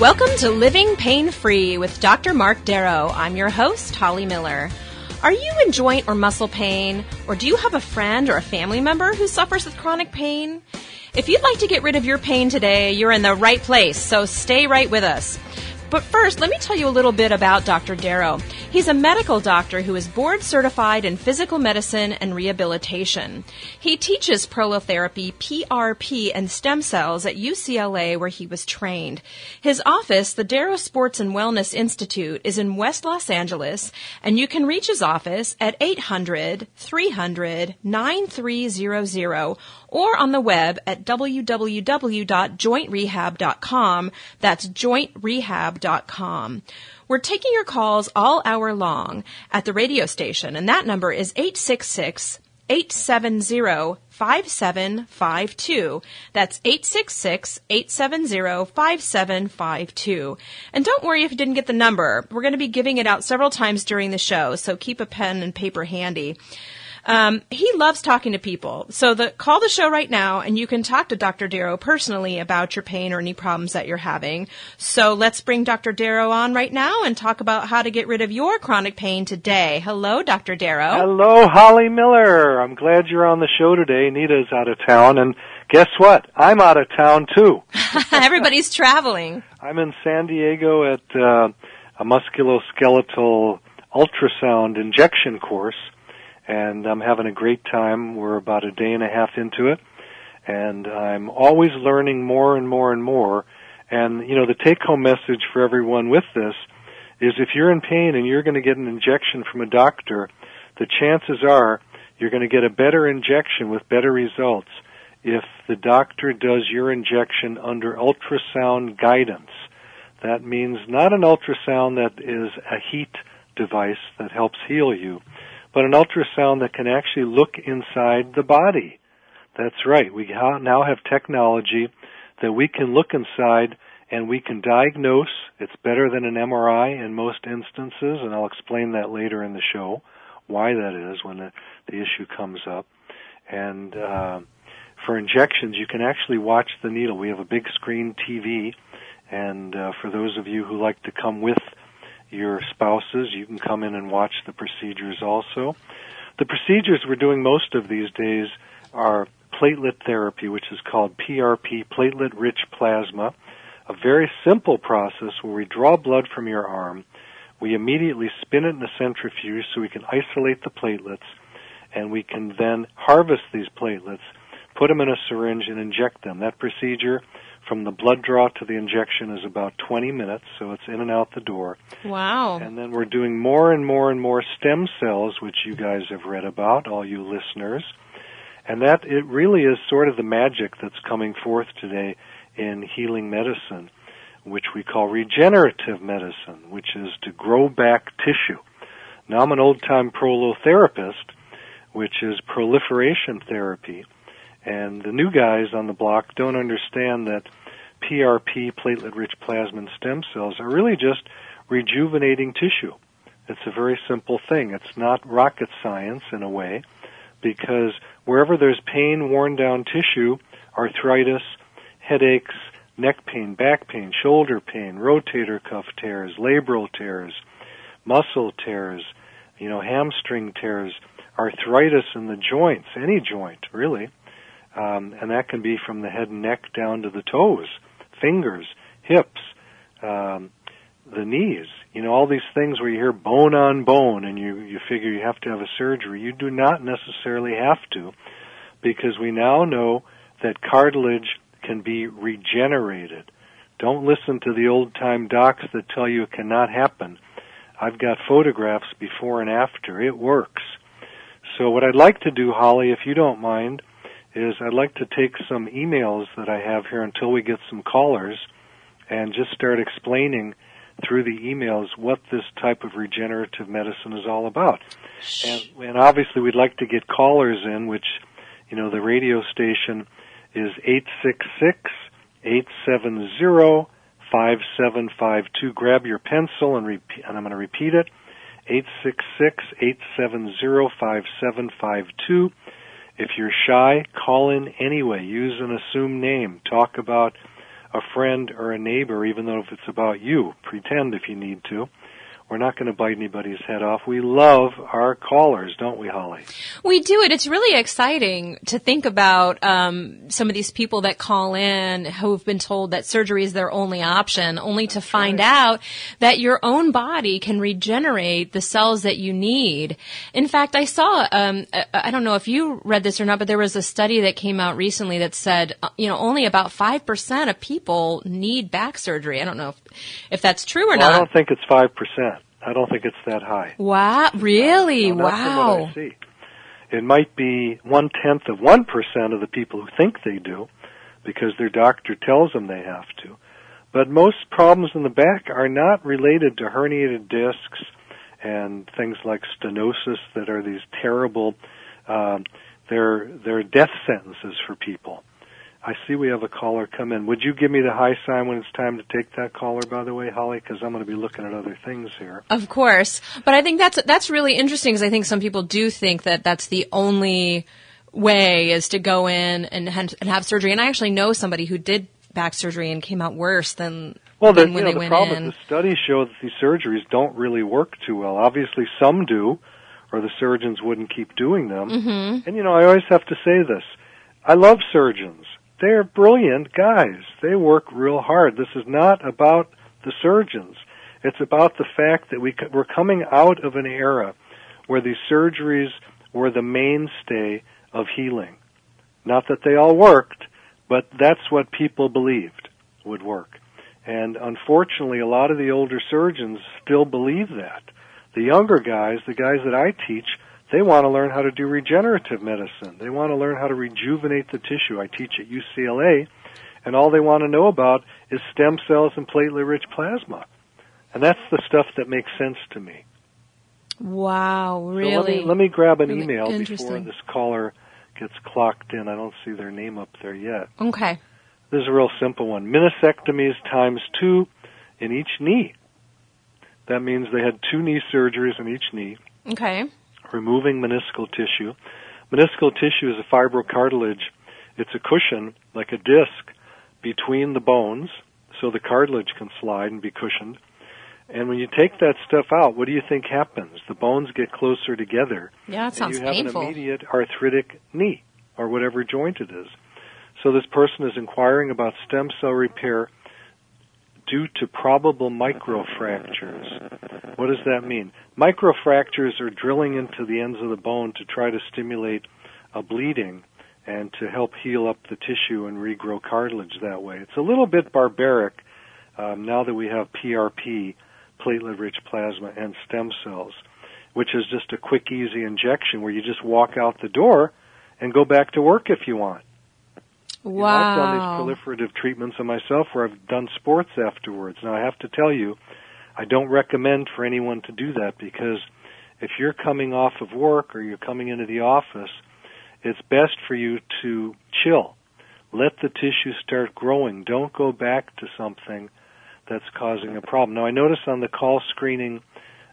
Welcome to Living Pain-Free with Dr. Mark Darrow. I'm your host, Holly Miller. Are you in joint or muscle pain? Or do you have a friend or a family member who suffers with chronic pain? If you'd like to get rid of your pain today, you're in the right place, so stay right with us. But first, let me tell you a little bit about Dr. Darrow. He's a medical doctor who is board certified in physical medicine and rehabilitation. He teaches prolotherapy, PRP, and stem cells at UCLA, where he was trained. His office, the Darrow Sports and Wellness Institute, is in West Los Angeles, and you can reach his office at 800-300-9300 or on the web at www.jointrehab.com. That's jointrehab.com. We're taking your calls all hour long at the radio station, and that number is 866-870-5752. That's 866-870-5752. And don't worry if you didn't get the number. We're going to be giving it out several times during the show, so keep a pen and paper handy. He loves talking to people. So call the show right now, and you can talk to Dr. Darrow personally about your pain or any problems that you're having. So let's bring Dr. Darrow on right now and talk about how to get rid of your chronic pain today. Hello, Dr. Darrow. Hello, Holly Miller. I'm glad you're on the show today. Nita's out of town, and guess what? I'm out of town, too. Everybody's traveling. I'm in San Diego at a musculoskeletal ultrasound injection course. And I'm having a great time. We're about a day and a half into it. And I'm always learning more and more and more. And, you know, the take-home message for everyone with this is if you're in pain and you're going to get an injection from a doctor, the chances are you're going to get a better injection with better results if the doctor does your injection under ultrasound guidance. That means not an ultrasound that is a heat device that helps heal you, but an ultrasound that can actually look inside the body. That's right. We now have technology that we can look inside and we can diagnose. It's better than an MRI in most instances, and I'll explain that later in the show, why that is when the issue comes up. And for injections, you can actually watch the needle. We have a big screen TV, and for those of you who like to come with your spouses, you can come in and watch the procedures also. The procedures we're doing most of these days are platelet therapy, which is called PRP, platelet-rich plasma, a very simple process where we draw blood from your arm, we immediately spin it in a centrifuge so we can isolate the platelets, and we can then harvest these platelets, put them in a syringe, and inject them. That procedure, from the blood draw to the injection, is about 20 minutes, so it's in and out the door. Wow. And then we're doing more and more and more stem cells, which you guys have read about, all you listeners. And that it really is sort of the magic that's coming forth today in healing medicine, which we call regenerative medicine, which is to grow back tissue. Now, I'm an old-time prolotherapist, which is proliferation therapy. And the new guys on the block don't understand that PRP, platelet-rich plasma, and stem cells are really just rejuvenating tissue. It's a very simple thing. It's not rocket science in a way, because wherever there's pain, worn-down tissue, arthritis, headaches, neck pain, back pain, shoulder pain, rotator cuff tears, labral tears, muscle tears, you know, hamstring tears, arthritis in the joints, any joint, really. And that can be from the head and neck down to the toes, fingers, hips, the knees. You know, all these things where you hear bone on bone and you figure you have to have a surgery. You do not necessarily have to, because we now know that cartilage can be regenerated. Don't listen to the old-time docs that tell you it cannot happen. I've got photographs before and after. It works. So what I'd like to do, Holly, if you don't mind, is I'd like to take some emails that I have here until we get some callers and just start explaining through the emails what this type of regenerative medicine is all about. And obviously we'd like to get callers in, which, you know, the radio station is 866-870-5752. Grab your pencil and I'm going to repeat it. 866-870-5752. If you're shy, call in anyway. Use an assumed name. Talk about a friend or a neighbor, even though if it's about you. Pretend if you need to. We're not going to bite anybody's head off. We love our callers, don't we, Holly? We do it. It's really exciting to think about some of these people that call in who have been told that surgery is their only option, only to find out that your own body can regenerate the cells that you need. In fact, I saw, I don't know if you read this or not, but there was a study that came out recently that said, you know, only about 5% of people need back surgery. I don't know if that's true or not. I don't think it's 5%. I don't think it's that high. Wow, really? No, wow. From what I see. It might be 0.1% of the people who think they do because their doctor tells them they have to. But most problems in the back are not related to herniated discs and things like stenosis that are these terrible, they're death sentences for people. I see we have a caller come in. Would you give me the high sign when it's time to take that caller, by the way, Holly? Because I'm going to be looking at other things here. Of course. But I think that's really interesting because I think some people do think that that's the only way is to go in and have surgery. And I actually know somebody who did back surgery and came out worse than, when they went in. Well, the problem is the studies show that these surgeries don't really work too well. Obviously, some do, or the surgeons wouldn't keep doing them. Mm-hmm. And, you know, I always have to say this. I love surgeons. They're brilliant guys. They work real hard. This is not about the surgeons. It's about the fact that we're coming out of an era where these surgeries were the mainstay of healing. Not that they all worked, but that's what people believed would work. And unfortunately, a lot of the older surgeons still believe that. The younger guys, the guys that I teach, they want to learn how to do regenerative medicine. They want to learn how to rejuvenate the tissue. I teach at UCLA, and all they want to know about is stem cells and platelet-rich plasma. And that's the stuff that makes sense to me. Wow, really? So let me grab an really email before this caller gets clocked in. I don't see their name up there yet. Okay. This is a real simple one. Meniscectomies times 2 in each knee. That means they had 2 knee surgeries in each knee. Okay. Removing meniscal tissue. Meniscal tissue is a fibrocartilage. It's a cushion, like a disc, between the bones, so the cartilage can slide and be cushioned. And when you take that stuff out, what do you think happens? The bones get closer together. Yeah, that sounds painful. And you have an immediate arthritic knee, or whatever joint it is. So this person is inquiring about stem cell repair due to probable microfractures. What does that mean? Microfractures are drilling into the ends of the bone to try to stimulate a bleeding and to help heal up the tissue and regrow cartilage that way. It's a little bit barbaric now that we have PRP, platelet-rich plasma, and stem cells, which is just a quick, easy injection where you just walk out the door and go back to work if you want. Wow. You know, I've done these proliferative treatments on myself where I've done sports afterwards. Now, I have to tell you, I don't recommend for anyone to do that because if you're coming off of work or you're coming into the office, it's best for you to chill. Let the tissue start growing. Don't go back to something that's causing a problem. Now, I noticed on the call screening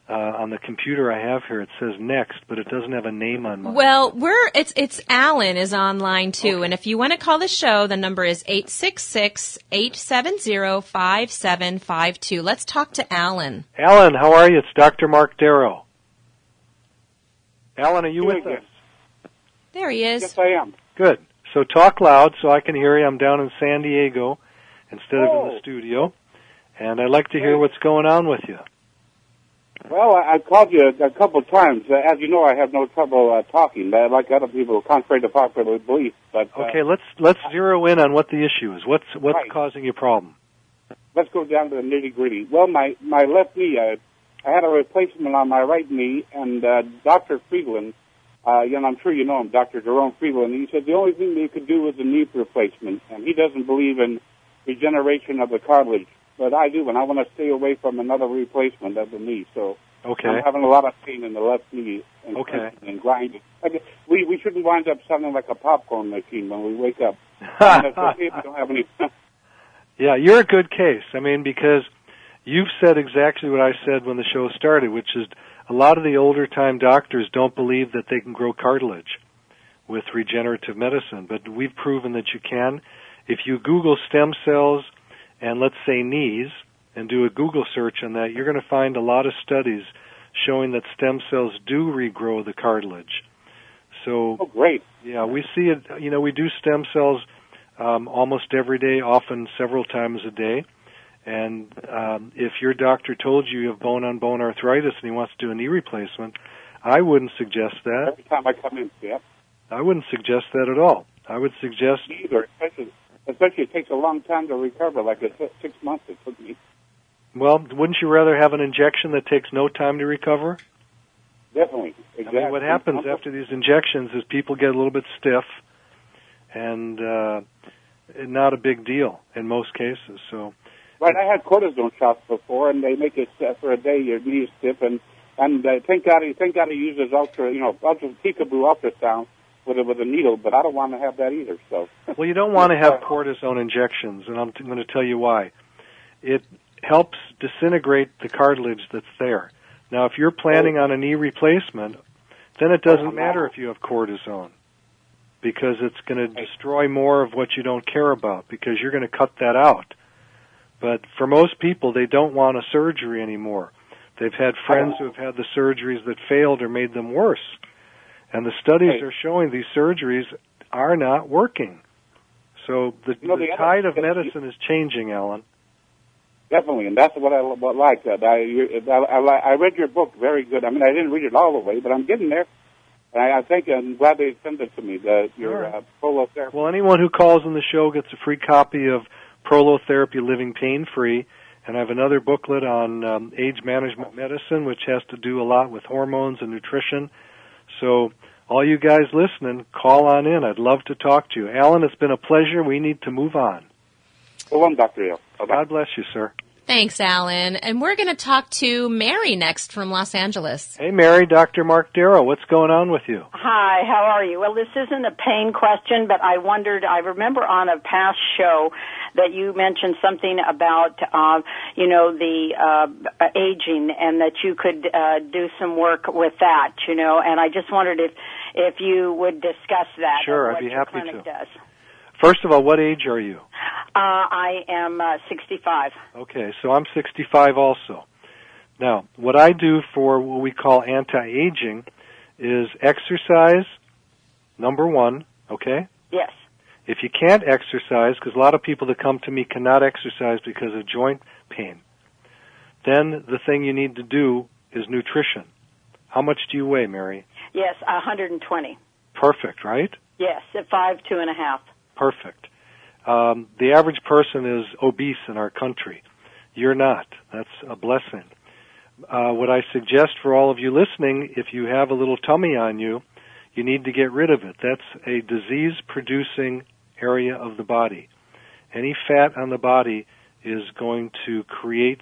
on the computer I have here, it says next, but it doesn't have a name on mine. Well, it's Alan is online too, okay. And if you want to call the show, the number is 866-870-5752. Let's talk to Alan. Alan, how are you? It's Dr. Mark Darrow. Alan, are you with us? There he is. Yes, I am. Good. So talk loud so I can hear you. I'm down in San Diego instead of in the studio, and I'd like to hear what's going on with you. Well, I called you a couple of times. As you know, I have no trouble talking, like other people, contrary to popular belief. But okay, let's zero in on what the issue is. What's causing your problem? Let's go down to the nitty-gritty. Well, my left knee, I had a replacement on my right knee, and Dr. Friedland and I'm sure you know him, Dr. Jerome Friedland, he said the only thing they could do was a knee replacement, and he doesn't believe in regeneration of the cartilage, but I do, and I want to stay away from another replacement of the knee, so okay. I'm having a lot of pain in the left knee and, okay. and grinding. We shouldn't wind up sounding like a popcorn machine when we wake up. That's okay if we don't have any. Yeah, you're a good case, I mean, because you've said exactly what I said when the show started, which is a lot of the older time doctors don't believe that they can grow cartilage with regenerative medicine, but we've proven that you can. If you Google stem cells and, let's say, knees, and do a Google search on that, you're going to find a lot of studies showing that stem cells do regrow the cartilage. So, oh, great. Yeah, we see it. You know, we do stem cells almost every day, often several times a day. And if your doctor told you have bone-on-bone arthritis and he wants to do a knee replacement, I wouldn't suggest that. Every time I come in, yeah. I wouldn't suggest that at all. I would suggest... Neither, especially it takes a long time to recover, like it's 6 months it took me. Well, wouldn't you rather have an injection that takes no time to recover? Definitely. Exactly. I mean, what happens after these injections is people get a little bit stiff and not a big deal in most cases, so... Right, I had cortisone shots before, and they make it for a day. Your knee is stiff, and thank God he uses peekaboo ultrasound with a needle. But I don't want to have that either. So well, you don't want to have cortisone injections, and I'm going to tell you why. It helps disintegrate the cartilage that's there. Now, if you're planning on a knee replacement, then it doesn't matter if you have cortisone, because it's going to destroy more of what you don't care about, because you're going to cut that out. But for most people, they don't want a surgery anymore. They've had friends who have had the surgeries that failed or made them worse. And the studies are showing these surgeries are not working. So the tide of medicine is changing, Alan. Definitely, and that's what I like. I read your book, very good. I mean, I didn't read it all the way, but I'm getting there. And I think I'm glad they sent it to me, your prolotherapy. Well, anyone who calls on the show gets a free copy of Prolotherapy, Living Pain-Free, and I have another booklet on age management medicine, which has to do a lot with hormones and nutrition. So all you guys listening, call on in. I'd love to talk to you. Alan, it's been a pleasure. We need to move on. Well, I'm Dr. Hill. God bless you, sir. Thanks, Alan. And we're going to talk to Mary next from Los Angeles. Hey, Mary, Dr. Mark Darrow, what's going on with you? Hi, how are you? Well, this isn't a pain question, but I remember on a past show that you mentioned something about, aging and that you could do some work with that, you know, and I just wondered if you would discuss that. Sure, I'd be happy to. First of all, what age are you? I am 65. Okay, so I'm 65 also. Now, what I do for what we call anti-aging is exercise, number one, okay? Yes. If you can't exercise, because a lot of people that come to me cannot exercise because of joint pain, then the thing you need to do is nutrition. How much do you weigh, Mary? Yes, 120. Perfect, right? Yes, at 5'2.5". Perfect. The average person is obese in our country. You're not. That's a blessing. What I suggest for all of you listening, if you have a little tummy on you, you need to get rid of it. That's a disease-producing area of the body. Any fat on the body is going to create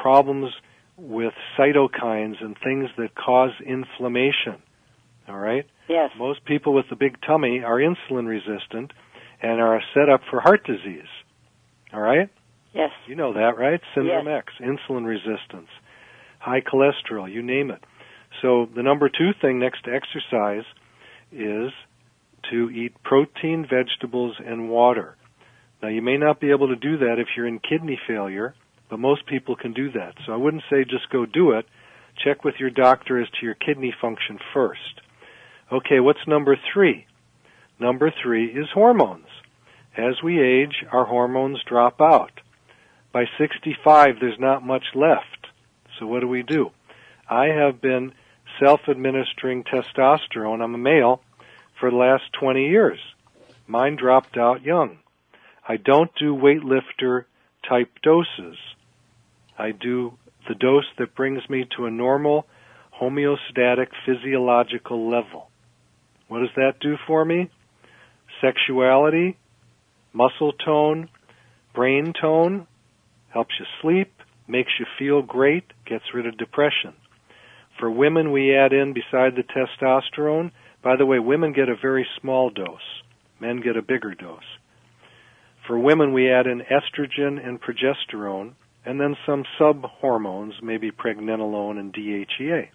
problems with cytokines and things that cause inflammation. All right? Yes. Most people with a big tummy are insulin resistant and are set up for heart disease. All right? Yes. You know that, right? Syndrome X, insulin resistance, high cholesterol, you name it. So the number two thing next to exercise is to eat protein, vegetables, and water. Now, you may not be able to do that if you're in kidney failure, but most people can do that. So I wouldn't say just go do it. Check with your doctor as to your kidney function first. Okay, what's number three? Number three is hormones. As we age, our hormones drop out. By 65, there's not much left. So what do? I have been self-administering testosterone, I'm a male, for the last 20 years. Mine dropped out young. I don't do weightlifter-type doses. I do the dose that brings me to a normal homeostatic physiological level. What does that do for me? Sexuality, muscle tone, brain tone, helps you sleep, makes you feel great, gets rid of depression. For women, we add in, beside the testosterone, by the way, women get a very small dose. Men get a bigger dose. For women, we add in estrogen and progesterone, and then some sub-hormones, maybe pregnenolone and DHEA.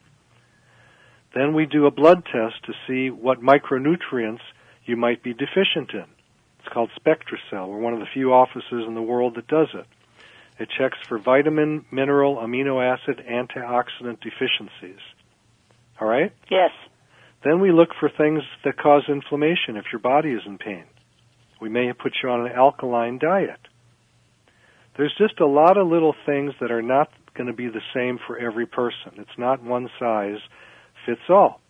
Then we do a blood test to see what micronutrients you might be deficient in. It's called SpectraCell. We're one of the few offices in the world that does it. It checks for vitamin, mineral, amino acid, antioxidant deficiencies. All right? Yes. Then we look for things that cause inflammation if your body is in pain. We may put you on an alkaline diet. There's just a lot of little things that are not going to be the same for every person. It's not one size fits all.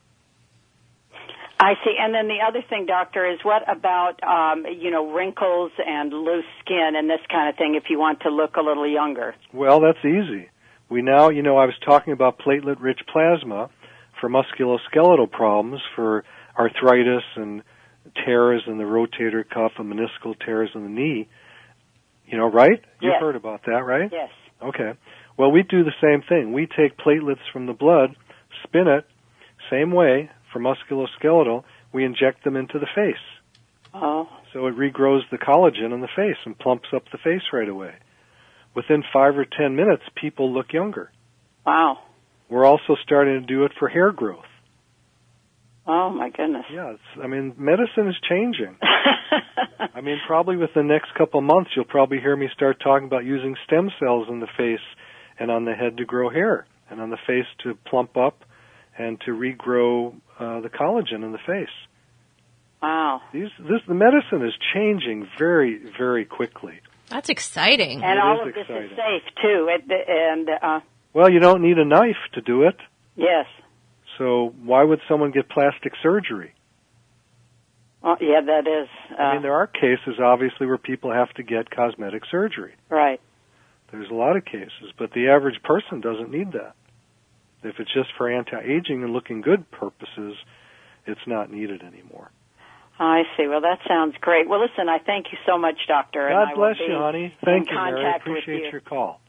I see. And then the other thing, Doctor, is what about, wrinkles and loose skin and this kind of thing if you want to look a little younger? Well, that's easy. We now, I was talking about platelet-rich plasma for musculoskeletal problems, for arthritis and tears in the rotator cuff and meniscal tears in the knee. Right? Yes. You've heard about that, right? Yes. Okay. Well, we do the same thing. We take platelets from the blood, spin it, same way, for musculoskeletal, we inject them into the face. Oh. So it regrows the collagen in the face and plumps up the face right away. Within 5 or 10 minutes, people look younger. Wow. We're also starting to do it for hair growth. Oh, my goodness. Yeah, medicine is changing. Probably within the next couple months, you'll probably hear me start talking about using stem cells in the face and on the head to grow hair and on the face to plump up and to regrow the collagen in the face. Wow. The medicine is changing very, very quickly. That's exciting. And all of this is safe, too. Well, you don't need a knife to do it. Yes. So why would someone get plastic surgery? Yeah, that is. There are cases, obviously, where people have to get cosmetic surgery. Right. There's a lot of cases, but the average person doesn't need that. If it's just for anti-aging and looking good purposes, it's not needed anymore. I see. Well, that sounds great. Well, listen, I thank you so much, Doctor. God bless you, honey. Thank you, Mary. I appreciate your call.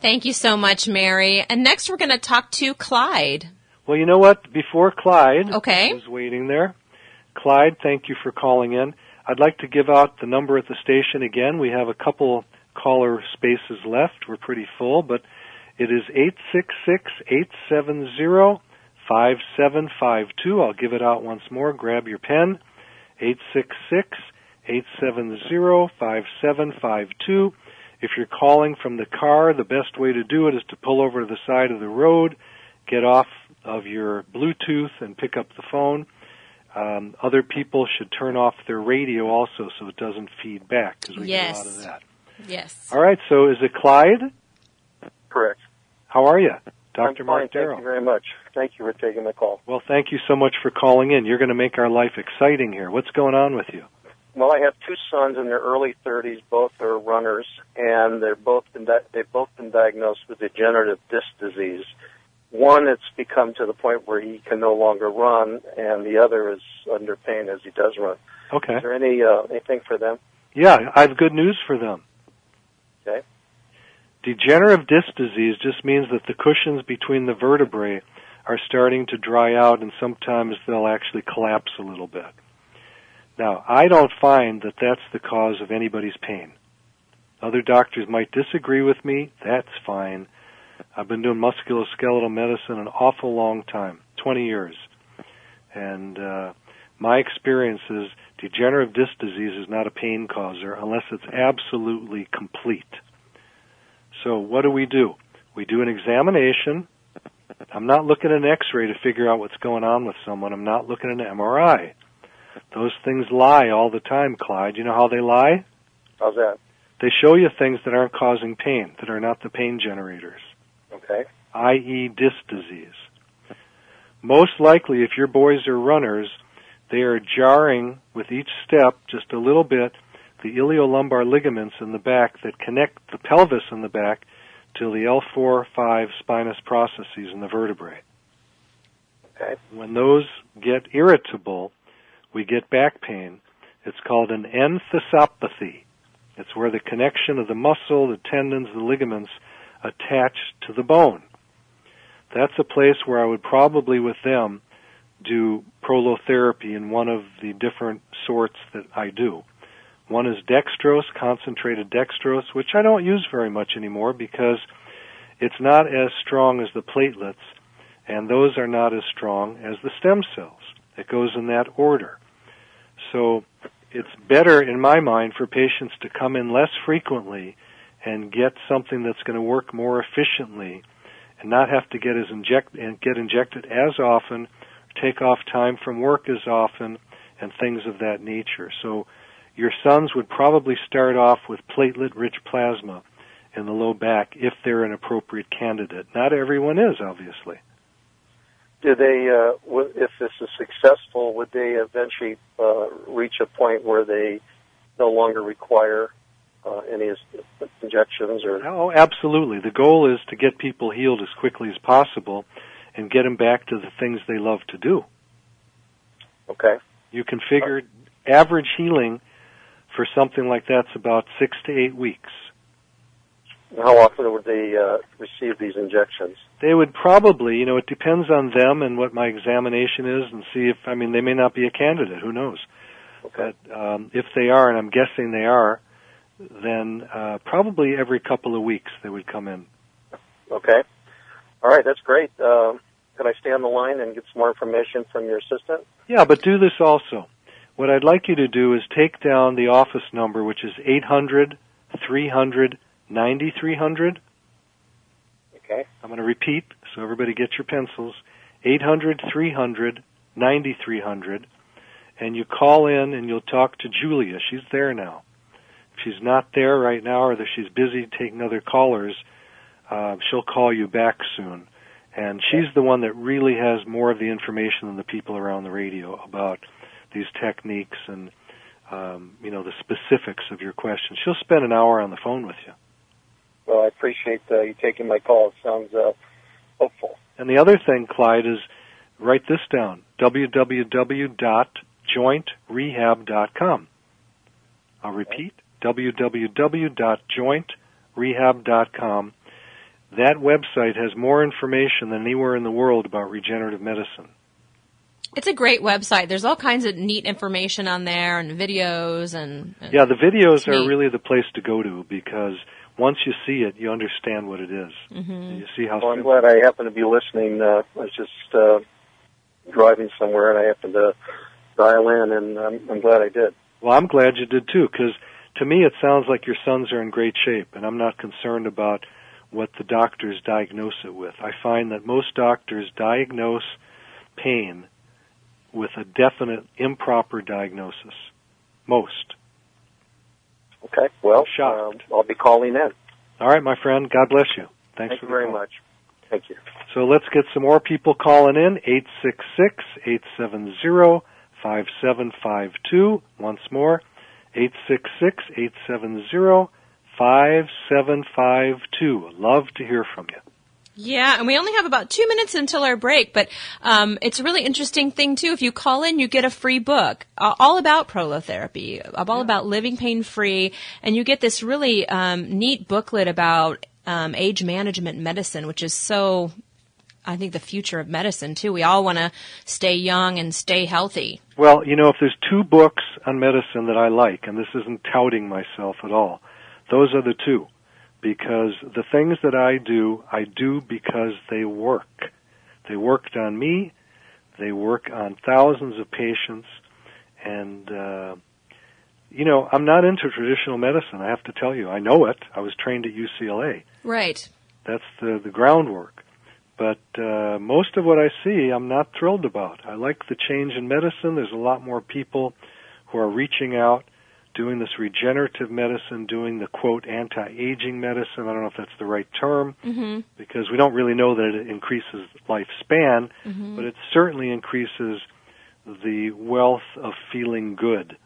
Thank you so much, Mary. And next we're going to talk to Clyde. Well, you know what? Before Clyde was waiting there, Clyde, thank you for calling in. I'd like to give out the number at the station again. We have a couple caller spaces left. We're pretty full, but it is 866-870-5752. I'll give it out once more. Grab your pen. 866-870-5752. If you're calling from the car, the best way to do it is to pull over to the side of the road, get off of your Bluetooth, and pick up the phone. Other people should turn off their radio also so it doesn't feed back, because we get a lot of that. Yes. All right, so is it Clyde? Correct. How are you, Dr. Mark Darrow? Thank you very much. Thank you for taking the call. Well, thank you so much for calling in. You're going to make our life exciting here. What's going on with you? Well, I have two sons in their early 30s. Both are runners, and they've both been diagnosed with degenerative disc disease. One, it's become to the point where he can no longer run, and the other is under pain as he does run. Okay. Is there anything for them? Yeah, I have good news for them. Okay. Degenerative disc disease just means that the cushions between the vertebrae are starting to dry out, and sometimes they'll actually collapse a little bit. Now, I don't find that that's the cause of anybody's pain. Other doctors might disagree with me. That's fine. I've been doing musculoskeletal medicine an awful long time, 20 years. And my experience is degenerative disc disease is not a pain causer unless it's absolutely complete. So what do? We do an examination. I'm not looking at an X-ray to figure out what's going on with someone. I'm not looking at an MRI. Those things lie all the time, Clyde. You know how they lie? How's that? They show you things that aren't causing pain, that are not the pain generators. Okay. I.e. disc disease. Most likely, if your boys are runners, they are jarring with each step just a little bit the iliolumbar ligaments in the back that connect the pelvis in the back to the L4-5 spinous processes in the vertebrae. Okay. When those get irritable, we get back pain. It's called an enthesopathy. It's where the connection of the muscle, the tendons, the ligaments attach to the bone. That's a place where I would probably with them do prolotherapy in one of the different sorts that I do. One is dextrose, concentrated dextrose, which I don't use very much anymore because it's not as strong as the platelets, and those are not as strong as the stem cells. It goes in that order. So it's better, in my mind, for patients to come in less frequently and get something that's going to work more efficiently and not have to get injected as often, take off time from work as often, and things of that nature. So your sons would probably start off with platelet-rich plasma in the low back if they're an appropriate candidate. Not everyone is, obviously. Do they, if this is successful, would they eventually reach a point where they no longer require any injections? Or? Oh, absolutely. The goal is to get people healed as quickly as possible and get them back to the things they love to do. Okay. You can figure average healing for something like that's about 6 to 8 weeks. How often would they receive these injections? They would probably, it depends on them and what my examination is and see if, they may not be a candidate. Who knows? Okay. But if they are, and I'm guessing they are, then probably every couple of weeks they would come in. Okay. All right, that's great. Can I stay on the line and get some more information from your assistant? Yeah, but do this also. What I'd like you to do is take down the office number, which is 800-300-9300. Okay. I'm going to repeat, so everybody get your pencils. 800-300-9300. And you call in and you'll talk to Julia. She's there now. If she's not there right now or that she's busy taking other callers, she'll call you back soon. And she's the one that really has more of the information than the people around the radio about these techniques and the specifics of your question. She'll spend an hour on the phone with you. Well, I appreciate you taking my call. It sounds hopeful. And the other thing, Clyde, is write this down, www.jointrehab.com. I'll repeat, www.jointrehab.com. That website has more information than anywhere in the world about regenerative medicine. It's a great website. There's all kinds of neat information on there and videos. And yeah, the videos are really the place to go to because once you see it, you understand what it is. Mm-hmm. And you see how. Well, I'm glad I happen to be listening. I was just driving somewhere and I happened to dial in, and I'm glad I did. Well, I'm glad you did too, because to me it sounds like your sons are in great shape, and I'm not concerned about what the doctors diagnose it with. I find that most doctors diagnose pain with a definite improper diagnosis. Most. Okay. Well, I'll be calling in. All right, my friend. God bless you. Thanks for the call. Thank you very much. Thank you. So let's get some more people calling in. 866-870-5752. Once more, 866-870-5752. Love to hear from you. Yeah, and we only have about 2 minutes until our break, but it's a really interesting thing, too. If you call in, you get a free book all about prolotherapy, about living pain-free, and you get this really neat booklet about age management medicine, which is so, I think, the future of medicine, too. We all want to stay young and stay healthy. Well, if there's two books on medicine that I like, and this isn't touting myself at all, those are the two. Because the things that I do because they work. They worked on me. They work on thousands of patients. And, I'm not into traditional medicine, I have to tell you. I know it. I was trained at UCLA. Right. That's the groundwork. But most of what I see, I'm not thrilled about. I like the change in medicine. There's a lot more people who are reaching out, doing this regenerative medicine, doing the, quote, anti-aging medicine. I don't know if that's the right term, mm-hmm. because we don't really know that it increases lifespan, mm-hmm. but it certainly increases the wealth of feeling good.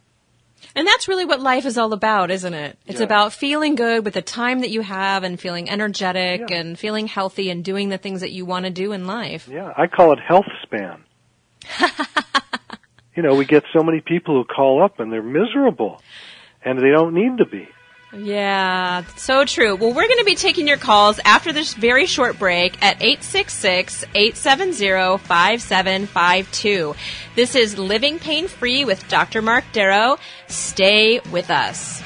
And that's really what life is all about, isn't it? It's about feeling good with the time that you have and feeling energetic and feeling healthy and doing the things that you want to do in life. Yeah, I call it health span. You know, we get so many people who call up and they're miserable, and they don't need to be. Yeah, so true. Well, we're going to be taking your calls after this very short break at 866-870-5752. This is Living Pain Free with Dr. Mark Darrow. Stay with us.